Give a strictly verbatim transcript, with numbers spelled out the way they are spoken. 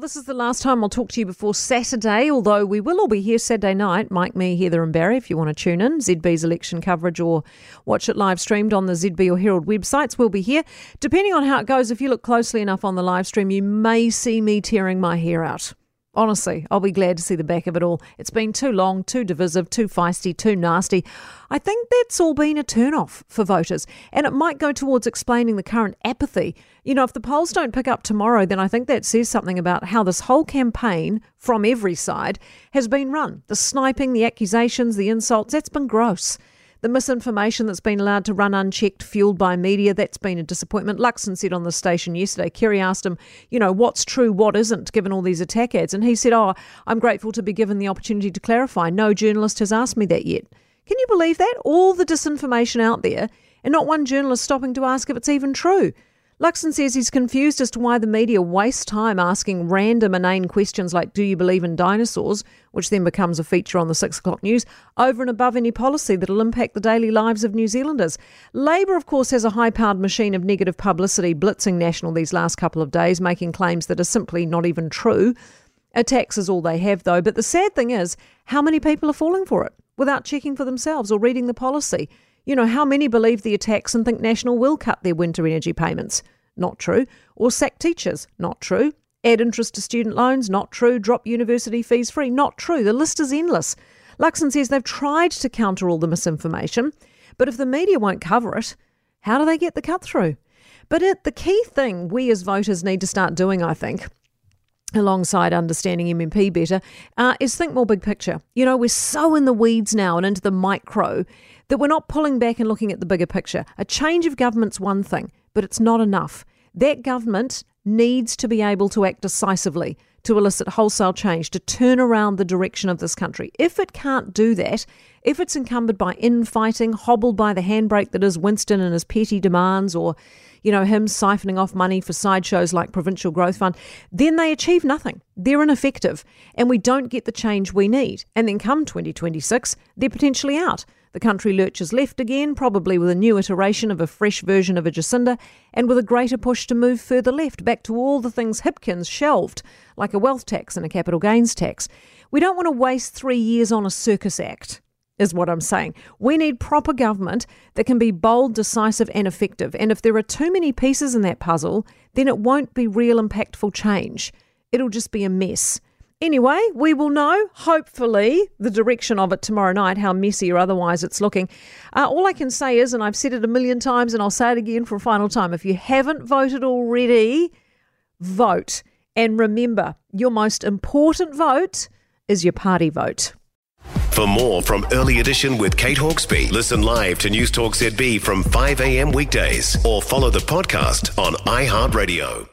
This is the last time I'll talk to you before Saturday, although we will all be here Saturday night. Mike, me, Heather and Barry, if you want to tune in. Z B's election coverage or watch it live streamed on the Z B or Herald websites. We'll be here. Depending on how it goes, if you look closely enough on the live stream, you may see me tearing my hair out. Honestly, I'll be glad to see the back of it all. It's been too long, too divisive, too feisty, too nasty. I think that's all been a turn-off for voters, and it might go towards explaining the current apathy. You know, if the polls don't pick up tomorrow, then I think that says something about how this whole campaign, from every side, has been run. The sniping, the accusations, the insults, that's been gross. The misinformation that's been allowed to run unchecked, fuelled by media, that's been a disappointment. Luxon said on the station yesterday, Kerre asked him, you know, what's true, what isn't, given all these attack ads. And he said, oh, I'm grateful to be given the opportunity to clarify. No journalist has asked me that yet. Can you believe that? All the disinformation out there and not one journalist stopping to ask if it's even true. Luxon says he's confused as to why the media wastes time asking random inane questions like do you believe in dinosaurs, which then becomes a feature on the six o'clock news, over and above any policy that'll impact the daily lives of New Zealanders. Labour, of course, has a high-powered machine of negative publicity blitzing National these last couple of days, making claims that are simply not even true. Attacks is all they have, though. But the sad thing is how many people are falling for it without checking for themselves or reading the policy. You know, how many believe the attacks and think National will cut their winter energy payments? Not true. Or sack teachers? Not true. Add interest to student loans? Not true. Drop university fees free? Not true. The list is endless. Luxon says they've tried to counter all the misinformation, but if the media won't cover it, how do they get the cut through? But it, the key thing we as voters need to start doing, I think, alongside understanding M M P better, uh, is think more big picture. You know, we're so in the weeds now and into the micro that we're not pulling back and looking at the bigger picture. A change of government's one thing, but it's not enough. That government needs to be able to act decisively to elicit wholesale change, to turn around the direction of this country. If it can't do that, if it's encumbered by infighting, hobbled by the handbrake that is Winston and his petty demands, or, you know, him siphoning off money for sideshows like Provincial Growth Fund, then they achieve nothing. They're ineffective, and we don't get the change we need. And then come twenty twenty-six, they're potentially out. The country lurches left again, probably with a new iteration of a fresh version of a Jacinda, and with a greater push to move further left, back to all the things Hipkins shelved, like a wealth tax and a capital gains tax. We don't want to waste three years on a circus act, is what I'm saying. We need proper government that can be bold, decisive and effective. And if there are too many pieces in that puzzle, then it won't be real impactful change. It'll just be a mess. Anyway, we will know, hopefully, the direction of it tomorrow night, how messy or otherwise it's looking. Uh, all I can say is, and I've said it a million times and I'll say it again for a final time, if you haven't voted already, vote. And remember, your most important vote is your party vote. For more from Early Edition with Kate Hawkesby, listen live to Newstalk Z B from five a.m. weekdays or follow the podcast on iHeartRadio.